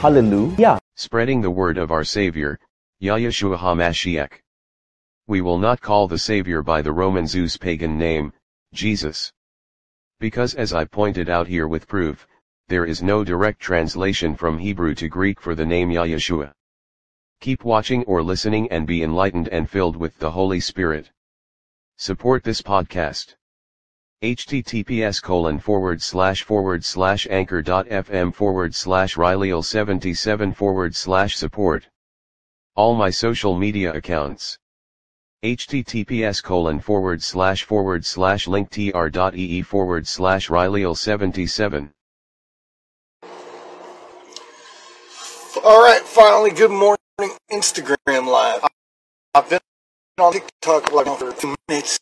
Hallelujah. Spreading the word of our Savior, Yahushua HaMashiach. We will not call the Savior by the Roman Zeus pagan name, Jesus. Because as I pointed out here with proof, there is no direct translation from Hebrew to Greek for the name Yahushua. Keep watching or listening and be enlightened and filled with the Holy Spirit. Support this podcast. https://anchor.fm/rileyil77/support. All my social media accounts. https://linktr.ee/rileyil77. Alright, finally, good morning, Instagram Live. I've been on TikTok like for 2 minutes.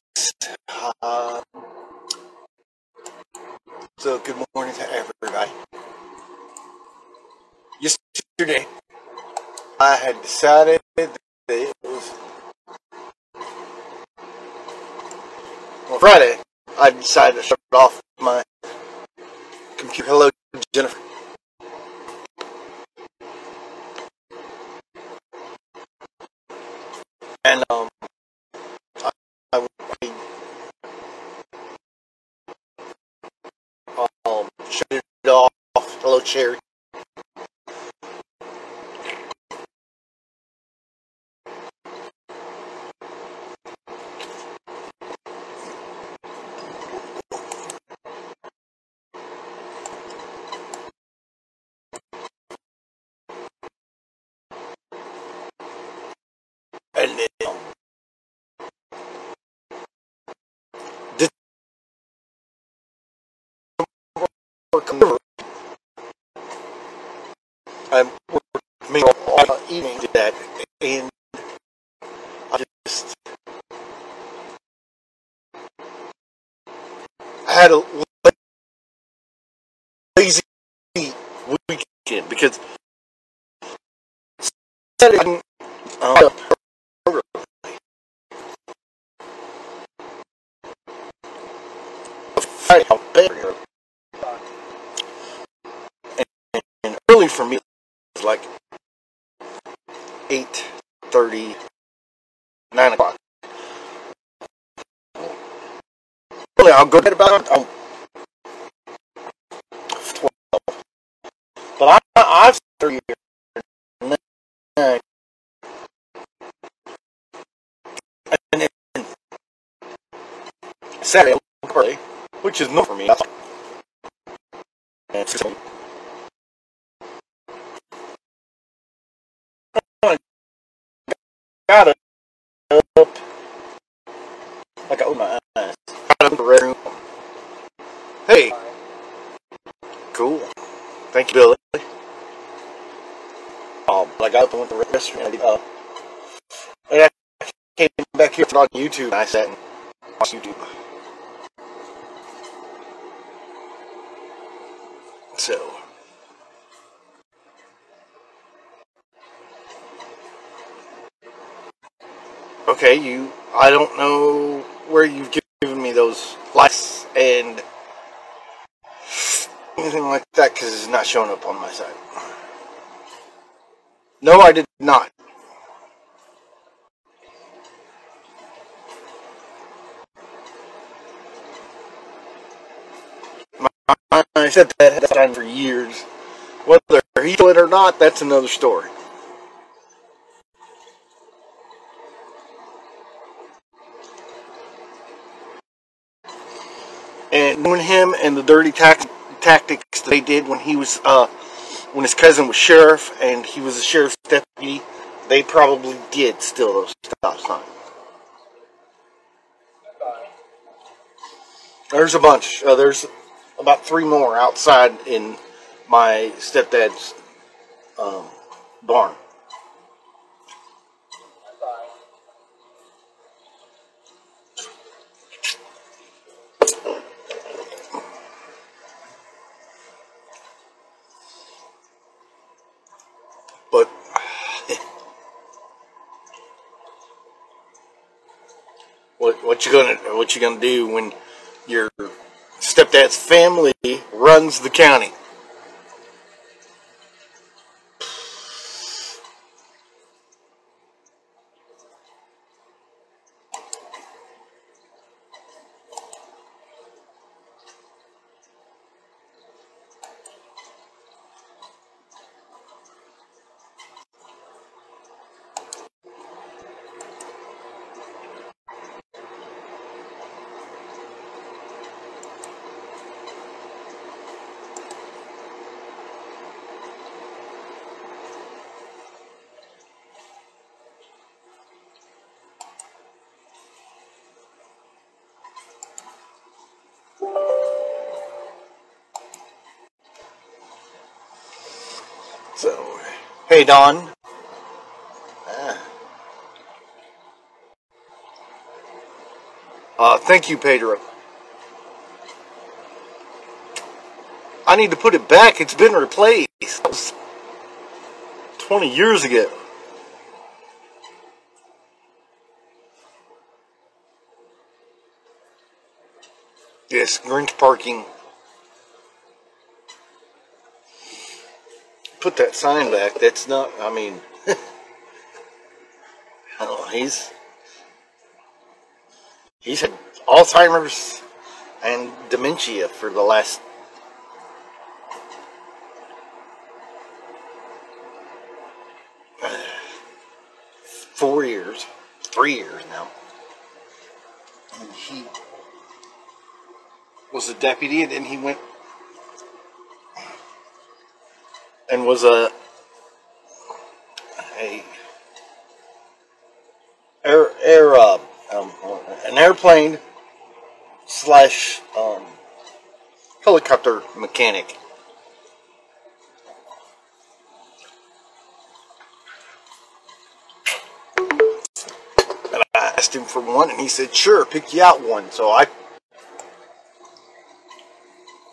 So good morning to everybody. Yesterday, I had decided that it was Friday. I decided to shut off my computer. Hello, Jennifer. And shut it off. Hello, Cherry. And then I'm working all evening today, and I just had a lazy weekend because Saturday I didn't Friday I'm better. Early for me it was like 8:30, 9 o'clock. Really, I'll go to bed about 12. But I've started here at 9. And then Saturday, early, which is normal for me. And so, got up, like I opened my eyes, got up in the red room. Hey, cool, thank you, Billy. I got up and went to the restroom, and I came back here on YouTube, and I sat and watched YouTube. So okay, I don't know where you've given me those likes and anything like that, because it's not showing up on my side. No, I did not. I said that at that time for years. Whether he did it or not, that's another story. And knowing him and the dirty tactics that they did when he was, when his cousin was sheriff and he was a sheriff's deputy, they probably did steal those stop signs. There's a bunch. There's about 3 more outside in my stepdad's barn. But what you gonna do when your stepdad's family runs the county? So, hey Don. Thank you, Pedro. I need to put it back. It's been replaced. That was 20 years ago. Yes, Grinch parking. Put that sign back. That's not, I mean, oh, he's had Alzheimer's and dementia for the last 3 years now. And he was a deputy, and then he went and was an airplane / helicopter mechanic. And I asked him for one, and he said, "Sure, pick you out one." So I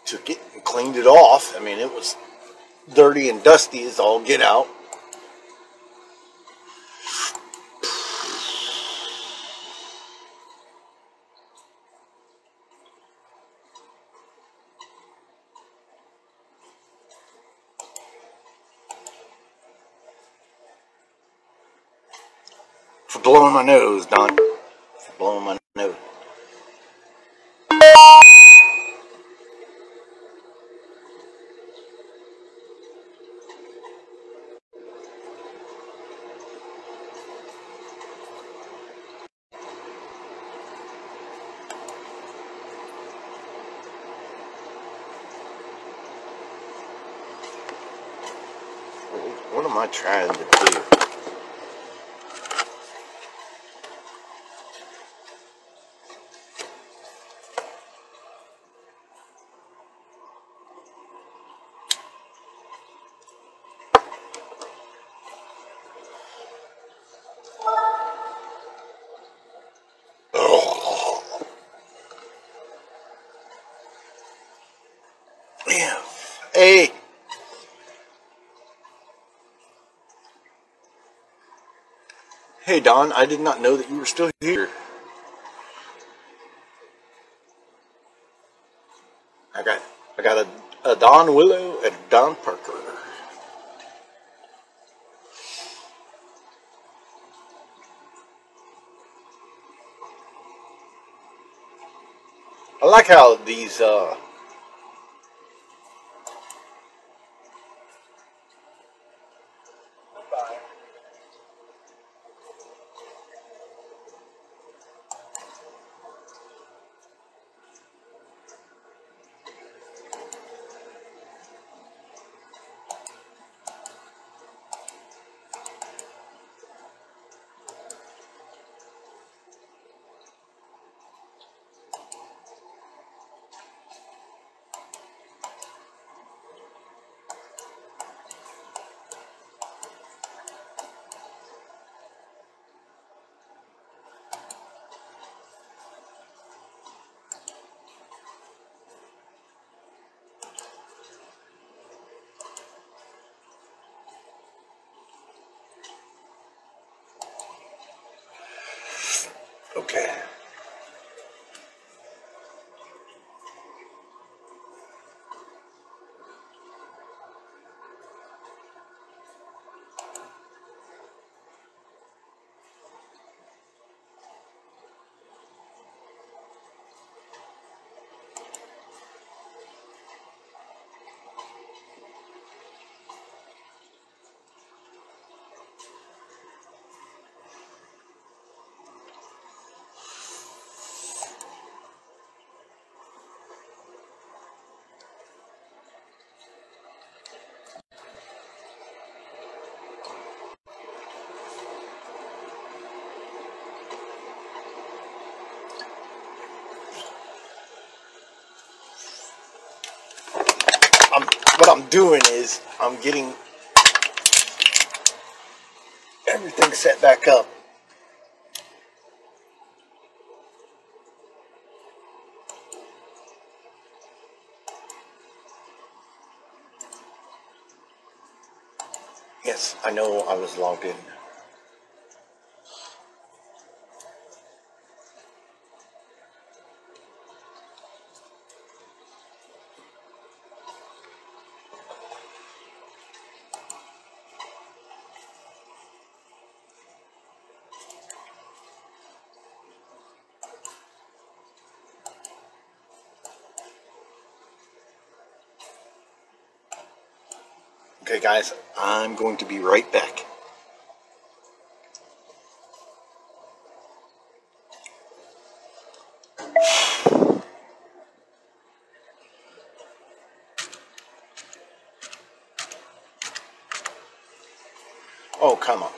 took it and cleaned it off. I mean, it was dirty and dusty is all get out. For blowing my nose, Don. For blowing my nose. What am I trying to do? Oh. Yeah. Hey. Hey Don, I did not know that you were still here. I got a Don Willow and a Don Parker. I like how these what I'm doing is I'm getting everything set back up. Yes, I know I was logged in. Okay, guys, I'm going to be right back. Oh, come on.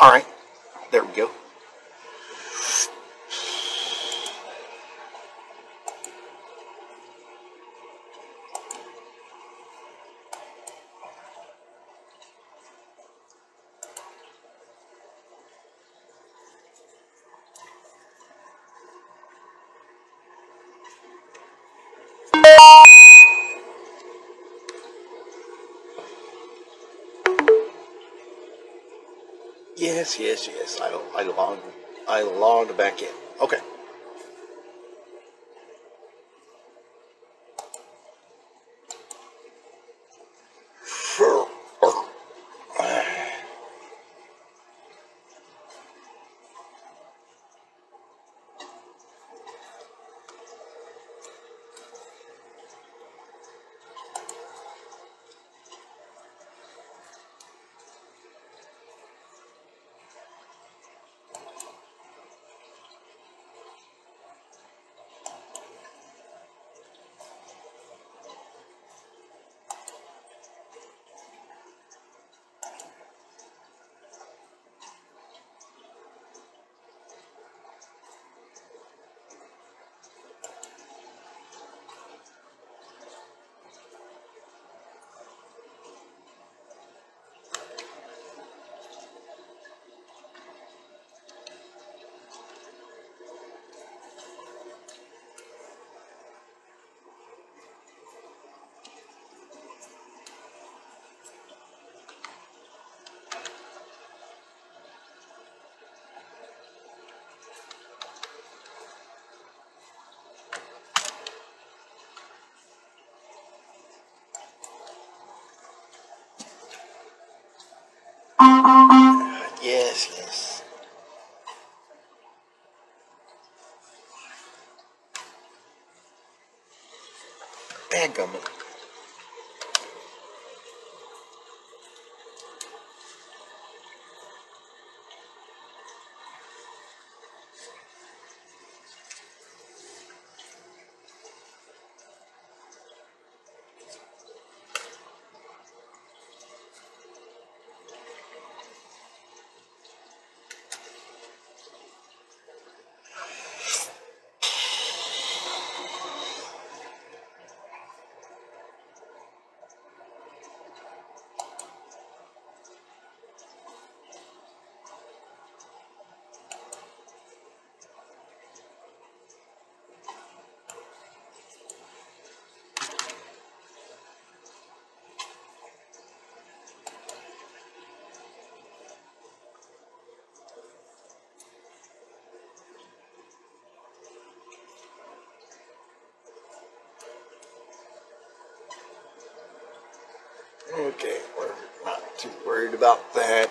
All right, there we go. Yes. I logged back in. Okay. Yes. Bad government. Okay, we're not too worried about that.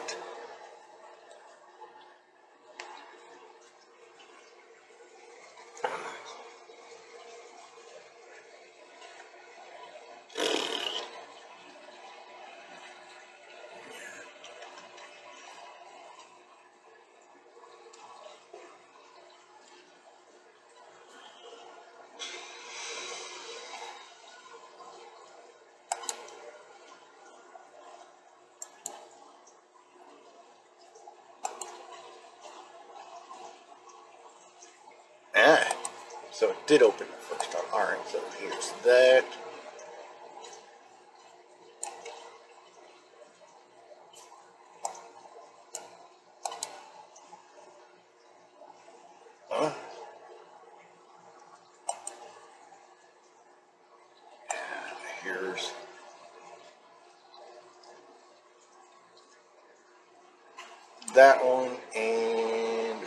So it did open the first time. All right, so here's that. That one, and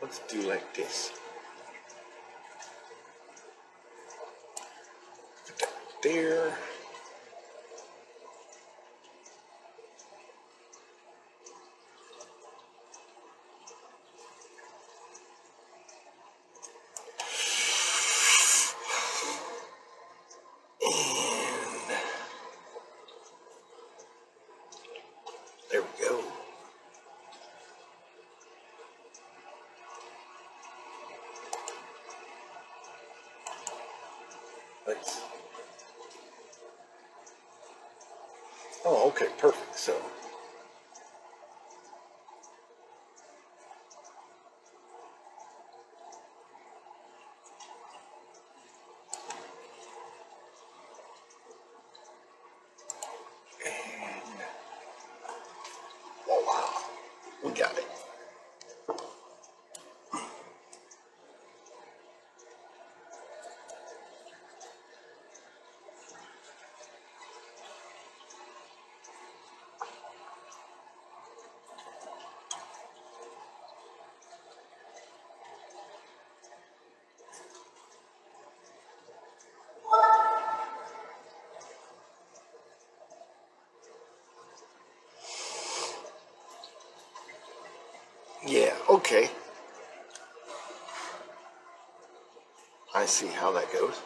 let's do like this. Put that there. Oh, okay, perfect. So and voila, we got it. Yeah, okay. I see how that goes.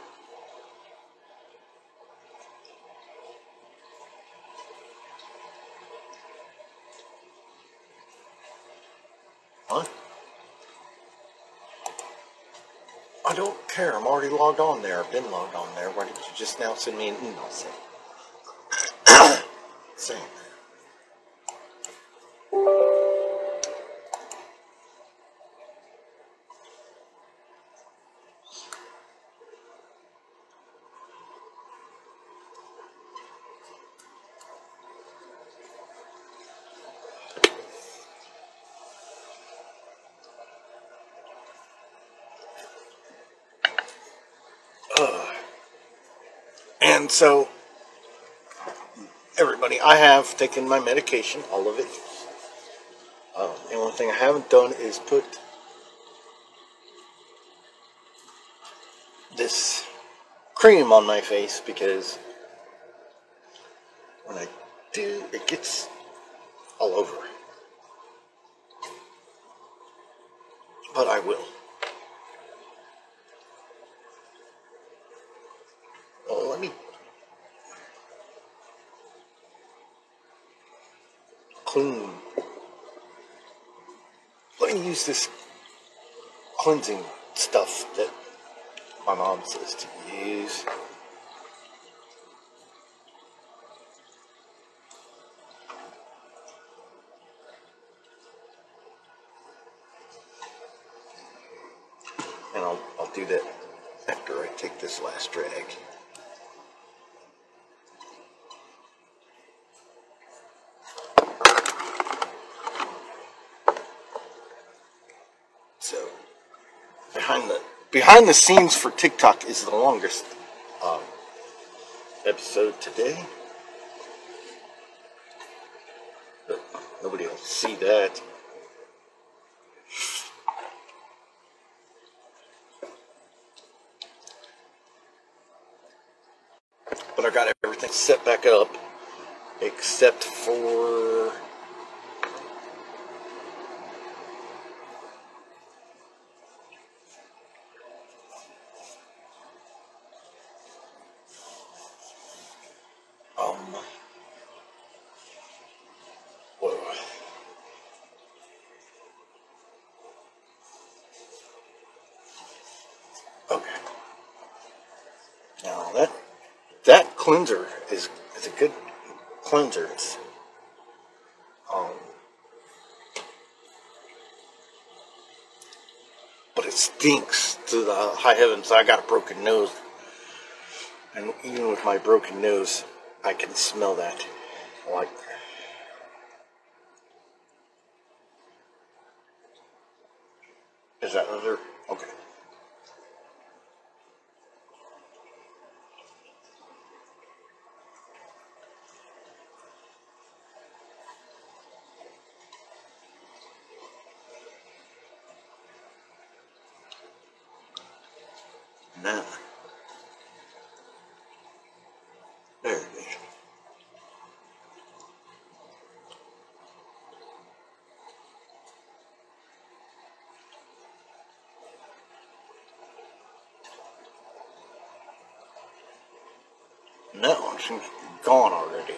Huh? I don't care. I'm already logged on there. I've been logged on there. Why did you just now send me an email saying? And so, everybody, I have taken my medication, all of it. And one thing I haven't done is put this cream on my face, because when I do, it gets all over. But I will. Let me use this cleansing stuff that my mom says to use. And I'll do that after I take this last drag. Behind the scenes for TikTok is the longest episode today, but nobody will see that. But I got everything set back up except for that cleanser is a good cleanser. But it stinks to the high heavens. I got a broken nose, and even with my broken nose, I can smell that. Like, is that another? Okay. Now, there it is. No, it seems to be gone already.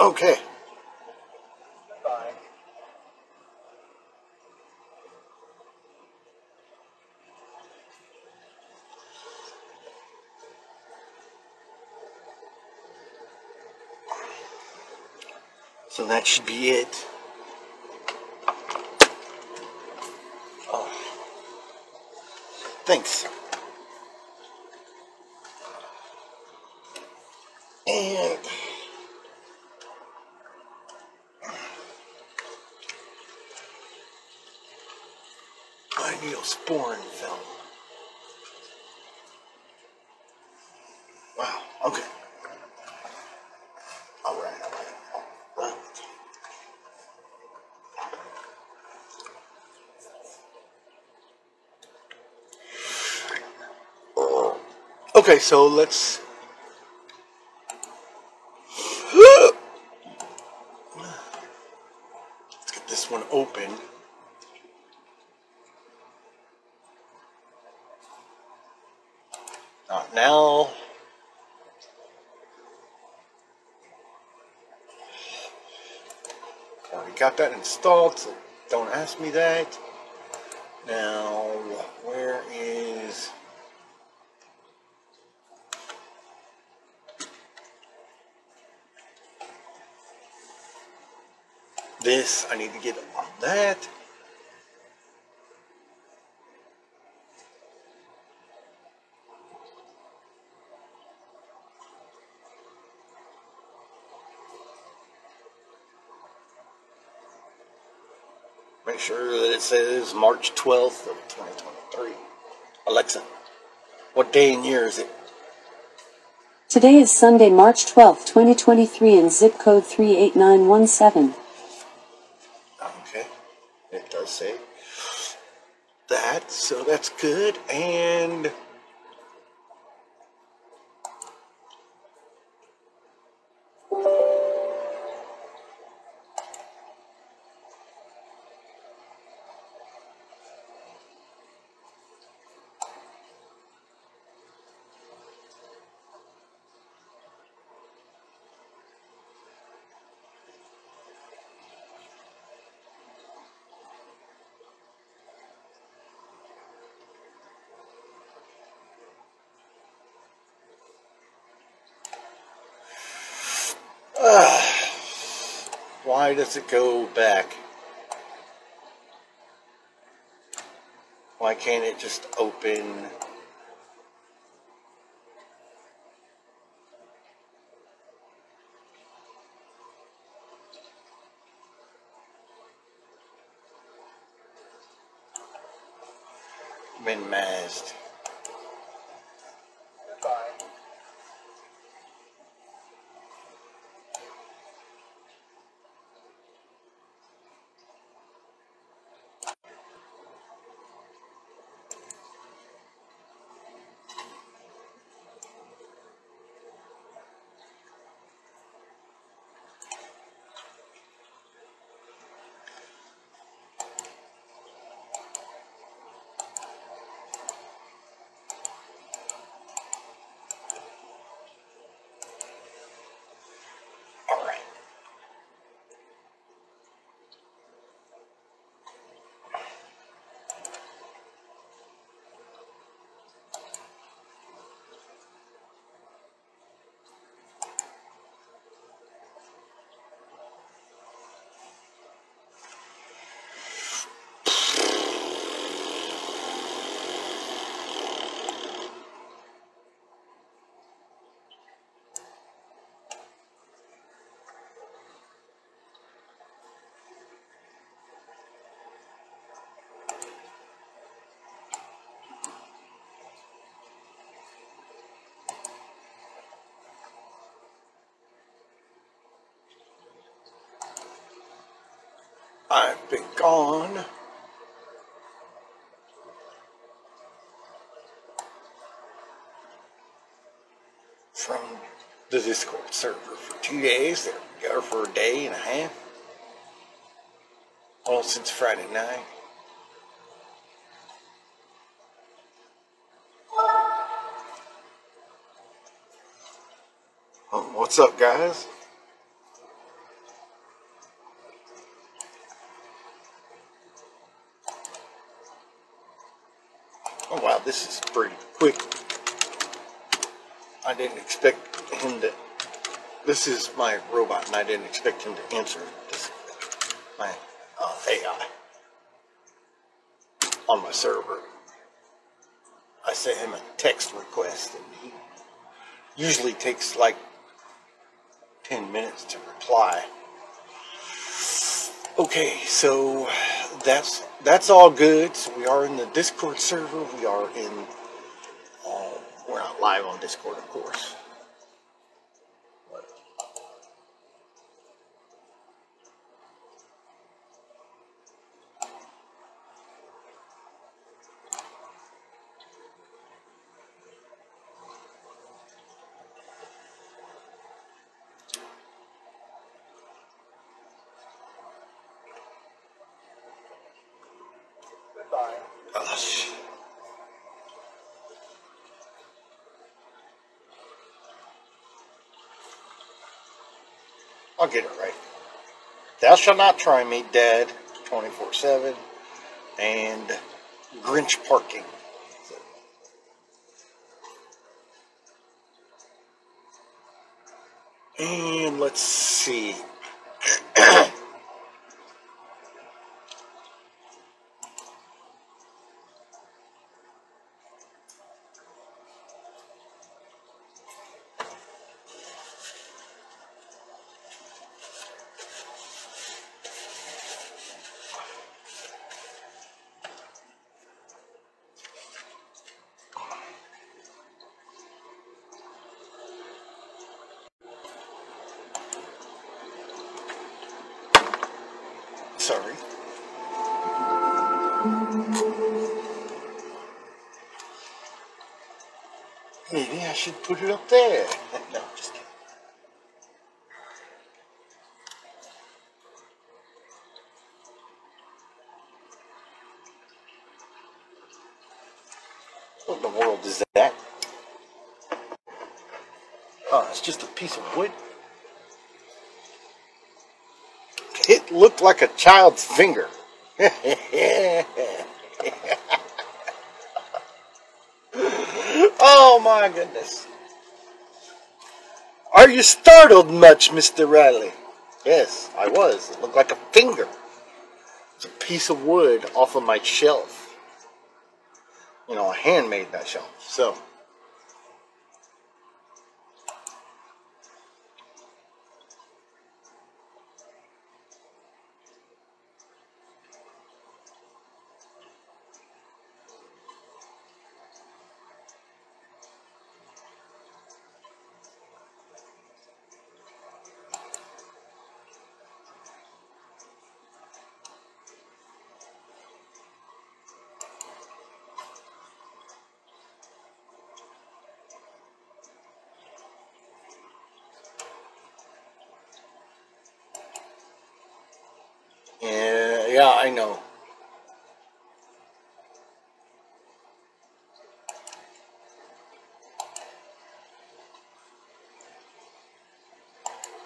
Okay. Bye. So that should be it. Oh. Thanks. And Neosporin film. Wow, okay. All right. Okay, so let's get this one open. Not now. Already got that installed, so don't ask me that. Now, where is... this, I need to get on that. Make sure that it says March 12th of 2023. Alexa, what day and year is it? Today is Sunday, March 12th, 2023, and zip code 38917. Okay, it does say that, so that's good. And Why does it go back? Why can't it just open? Min-mazed. I've been gone. From the Discord server for 2 days. There we go, for a day and a half. Well, since Friday night. What's up, guys? This is pretty quick. I didn't expect him to. This is my robot, and I didn't expect him to answer this. My AI on my server. I sent him a text request, and he usually takes like 10 minutes to reply. Okay, so that's all good. So we are in the Discord server. We are in. We're not live on Discord, of course. But I'll get it right. Thou shalt not try me, Dad, 24/7, and Grinch parking. And let's see. Sorry. Maybe I should put it up there. No, just kidding. What in the world is that? Oh, it's just a piece of wood. It looked like a child's finger. Oh my goodness. Are you startled much, Mr. Riley? Yes, I was. It looked like a finger. It's a piece of wood off of my shelf. You know, I handmade that shelf. So, yeah, I know.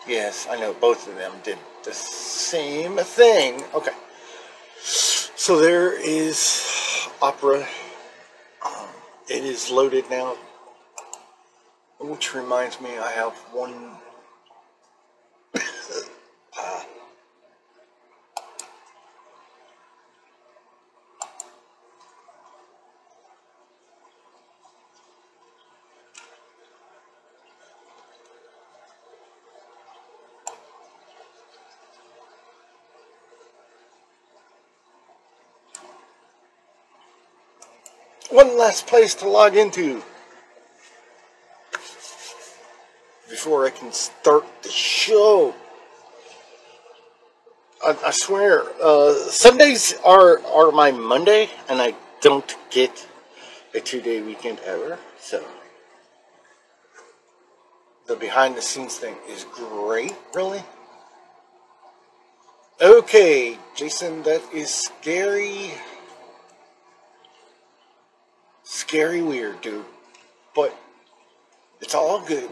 Yes, I know both of them did the same thing. Okay. So there is Opera. It is loaded now. Which reminds me, I have one... one last place to log into before I can start the show. I swear, Sundays are my Monday, and I don't get a two-day weekend ever. So the behind-the-scenes thing is great, really. Okay, Jason, that is scary. Scary weird, dude, but it's all good.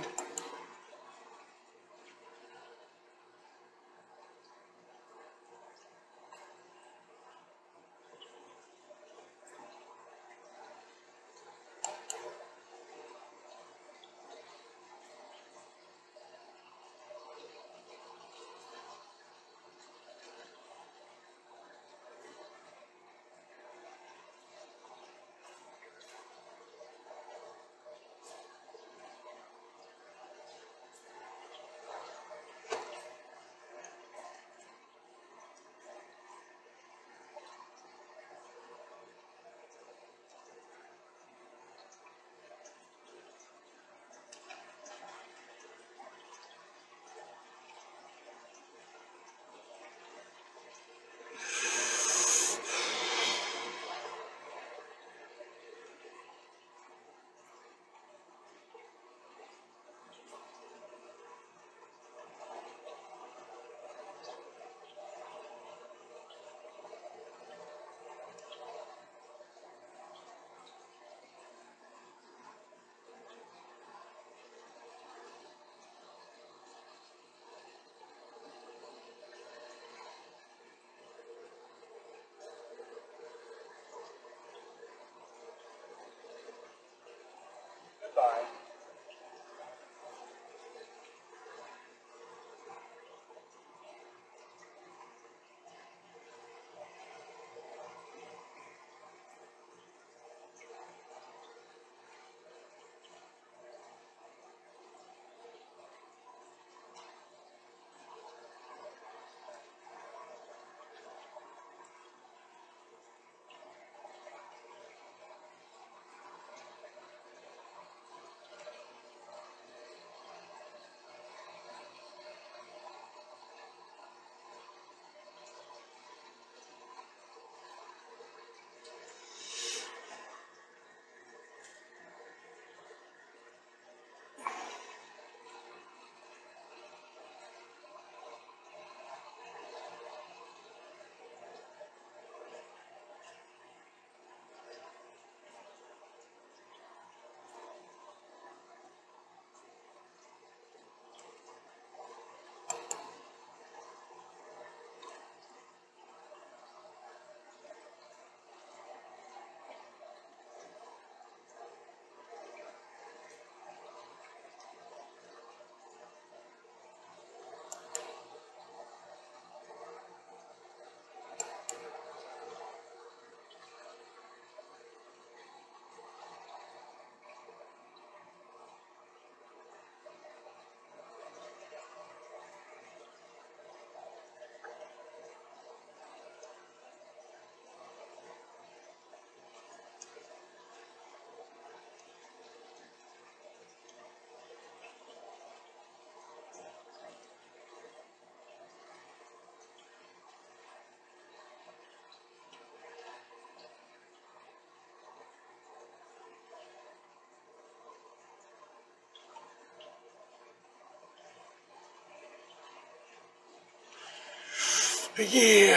Okay.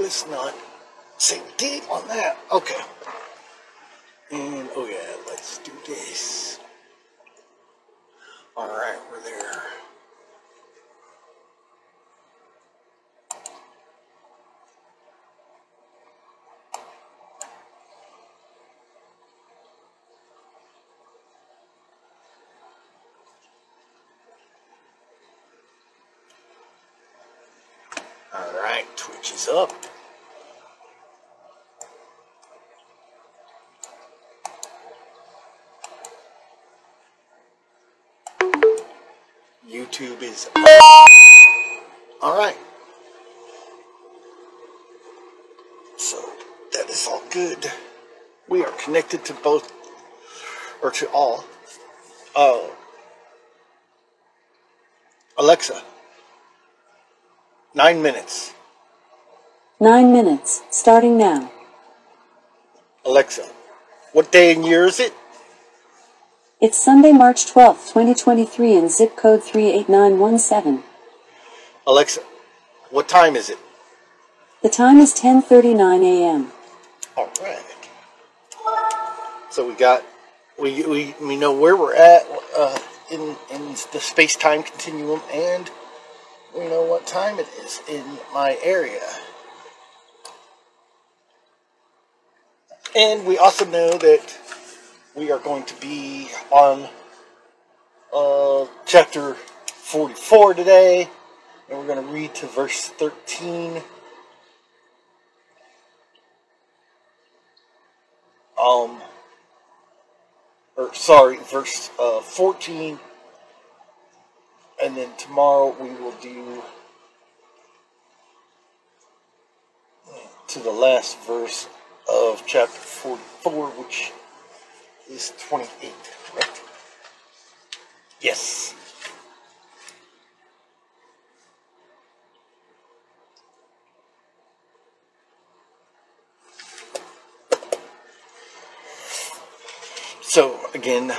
Let's not sink deep on that. Okay. And, oh yeah, let's do this. Alright, we're there. Twitch is up. YouTube is up. Alright. So that is all good. We are connected to both, or to all. Alexa, 9 minutes. 9 minutes, starting now. Alexa, what day and year is it? It's Sunday, March 12th, 2023, and zip code 38917. Alexa, what time is it? The time is 10:39 a.m. All right. So we got, we know where we're at in the space-time continuum, and we know what time it is in my area. And we also know that we are going to be on chapter 44 today. And we're going to read to verse 13. Verse 14. And then tomorrow we will do to the last verse of chapter 44, which is 28, correct? Yes. So, again,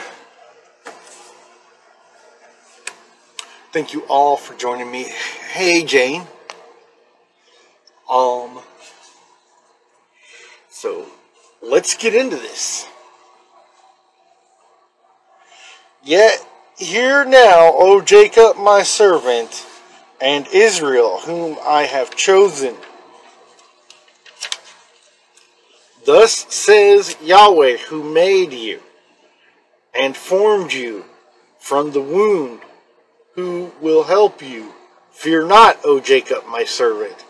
thank you all for joining me. Hey, Jane. So, let's get into this. Yet, hear now, O Jacob, my servant, and Israel, whom I have chosen. Thus says Yahweh, who made you, and formed you from the womb, who will help you. Fear not, O Jacob, my servant,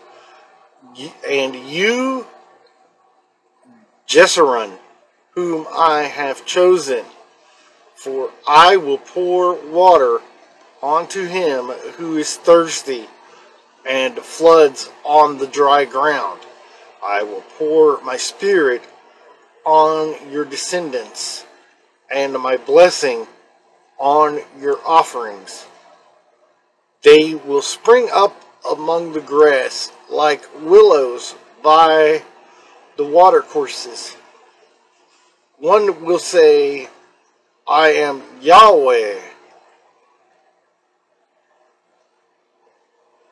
and you, Jeshurun, whom I have chosen, for I will pour water onto him who is thirsty, and floods on the dry ground. I will pour my spirit on your descendants, and my blessing on your offerings. They will spring up among the grass like willows by the water courses. One will say, I am Yahweh.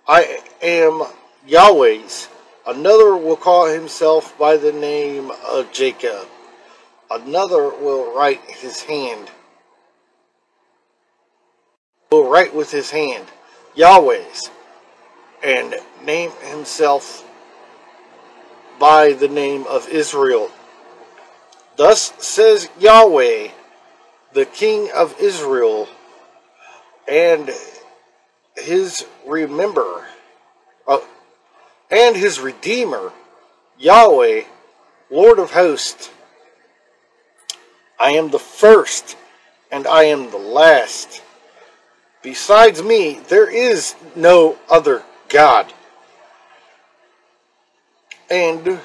I am Yahweh's. Another will call himself by the name of Jacob. Another will write his hand. Will write with his hand Yahweh's, and name himself by the name of Israel. Thus says Yahweh, the King of Israel, and his Redeemer, Yahweh, Lord of hosts. I am the first, and I am the last. Besides me, there is no other God. And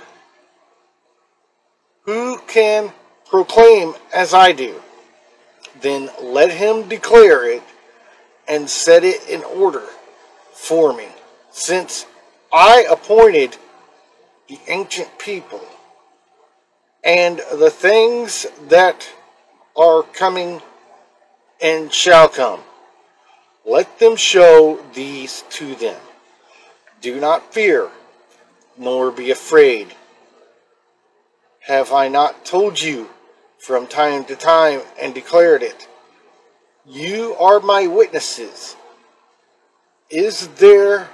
who can proclaim as I do? Then let him declare it and set it in order for me, since I appointed the ancient people and the things that are coming and shall come. Let them show these to them. Do not fear, nor be afraid. Have I not told you from time to time and declared it? You are my witnesses. Is there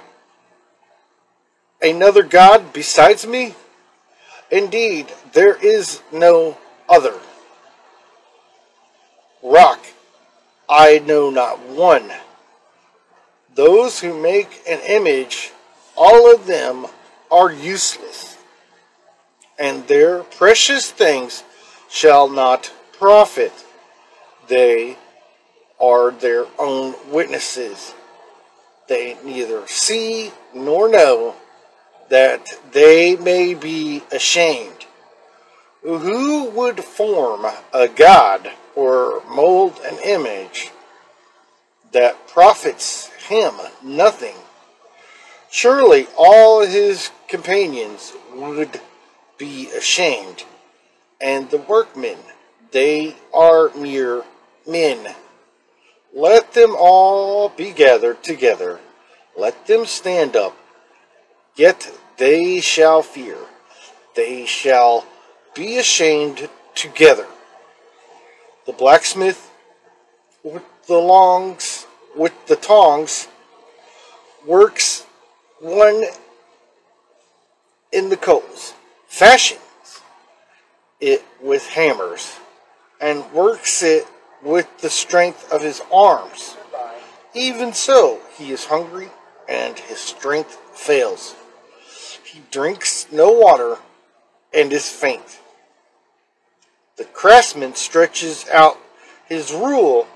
another God besides me? Indeed, there is no other. Rock, I know not one. Those who make an image, all of them are useless, and their precious things shall not profit. They are their own witnesses. They neither see nor know, that they may be ashamed. Who would form a god or mold an image that profits him nothing? Surely all his companions would be ashamed, and the workmen, they are mere men. Let them all be gathered together. Let them stand up. Yet they shall fear. They shall be ashamed together. The blacksmith with the tongs works one in the coals, fashions it with hammers, and works it with the strength of his arms. Even so, he is hungry, and his strength fails. He drinks no water, and is faint. The craftsman stretches out his rule.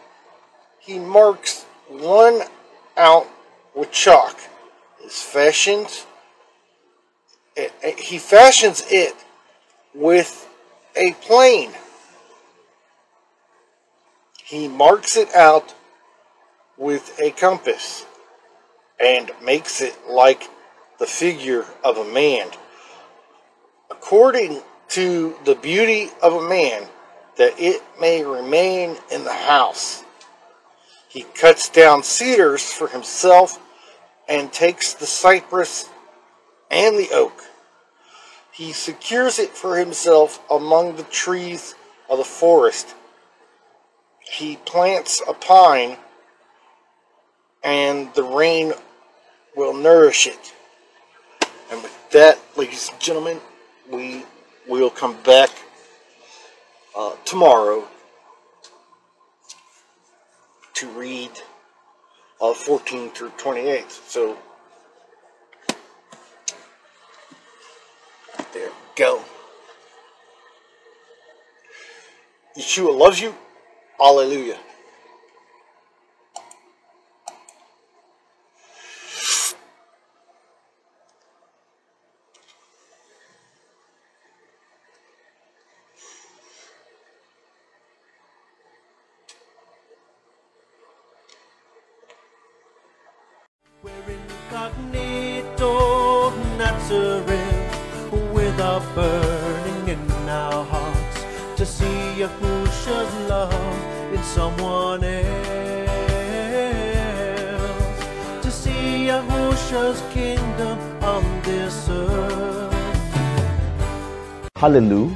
He marks one out with chalk. He fashions it with a plane. He marks it out with a compass, and makes it like the figure of a man, according to the beauty of a man, that it may remain in the house. He cuts down cedars for himself, and takes the cypress and the oak. He secures it for himself among the trees of the forest. He plants a pine, and the rain will nourish it. And with that, ladies and gentlemen, we will come back tomorrow to read 14 through 28. So, there we go. Yeshua loves you. Hallelujah. Burning in our hearts to see Yahusha's love in someone else, to see Yahusha's kingdom on this earth. Hallelujah.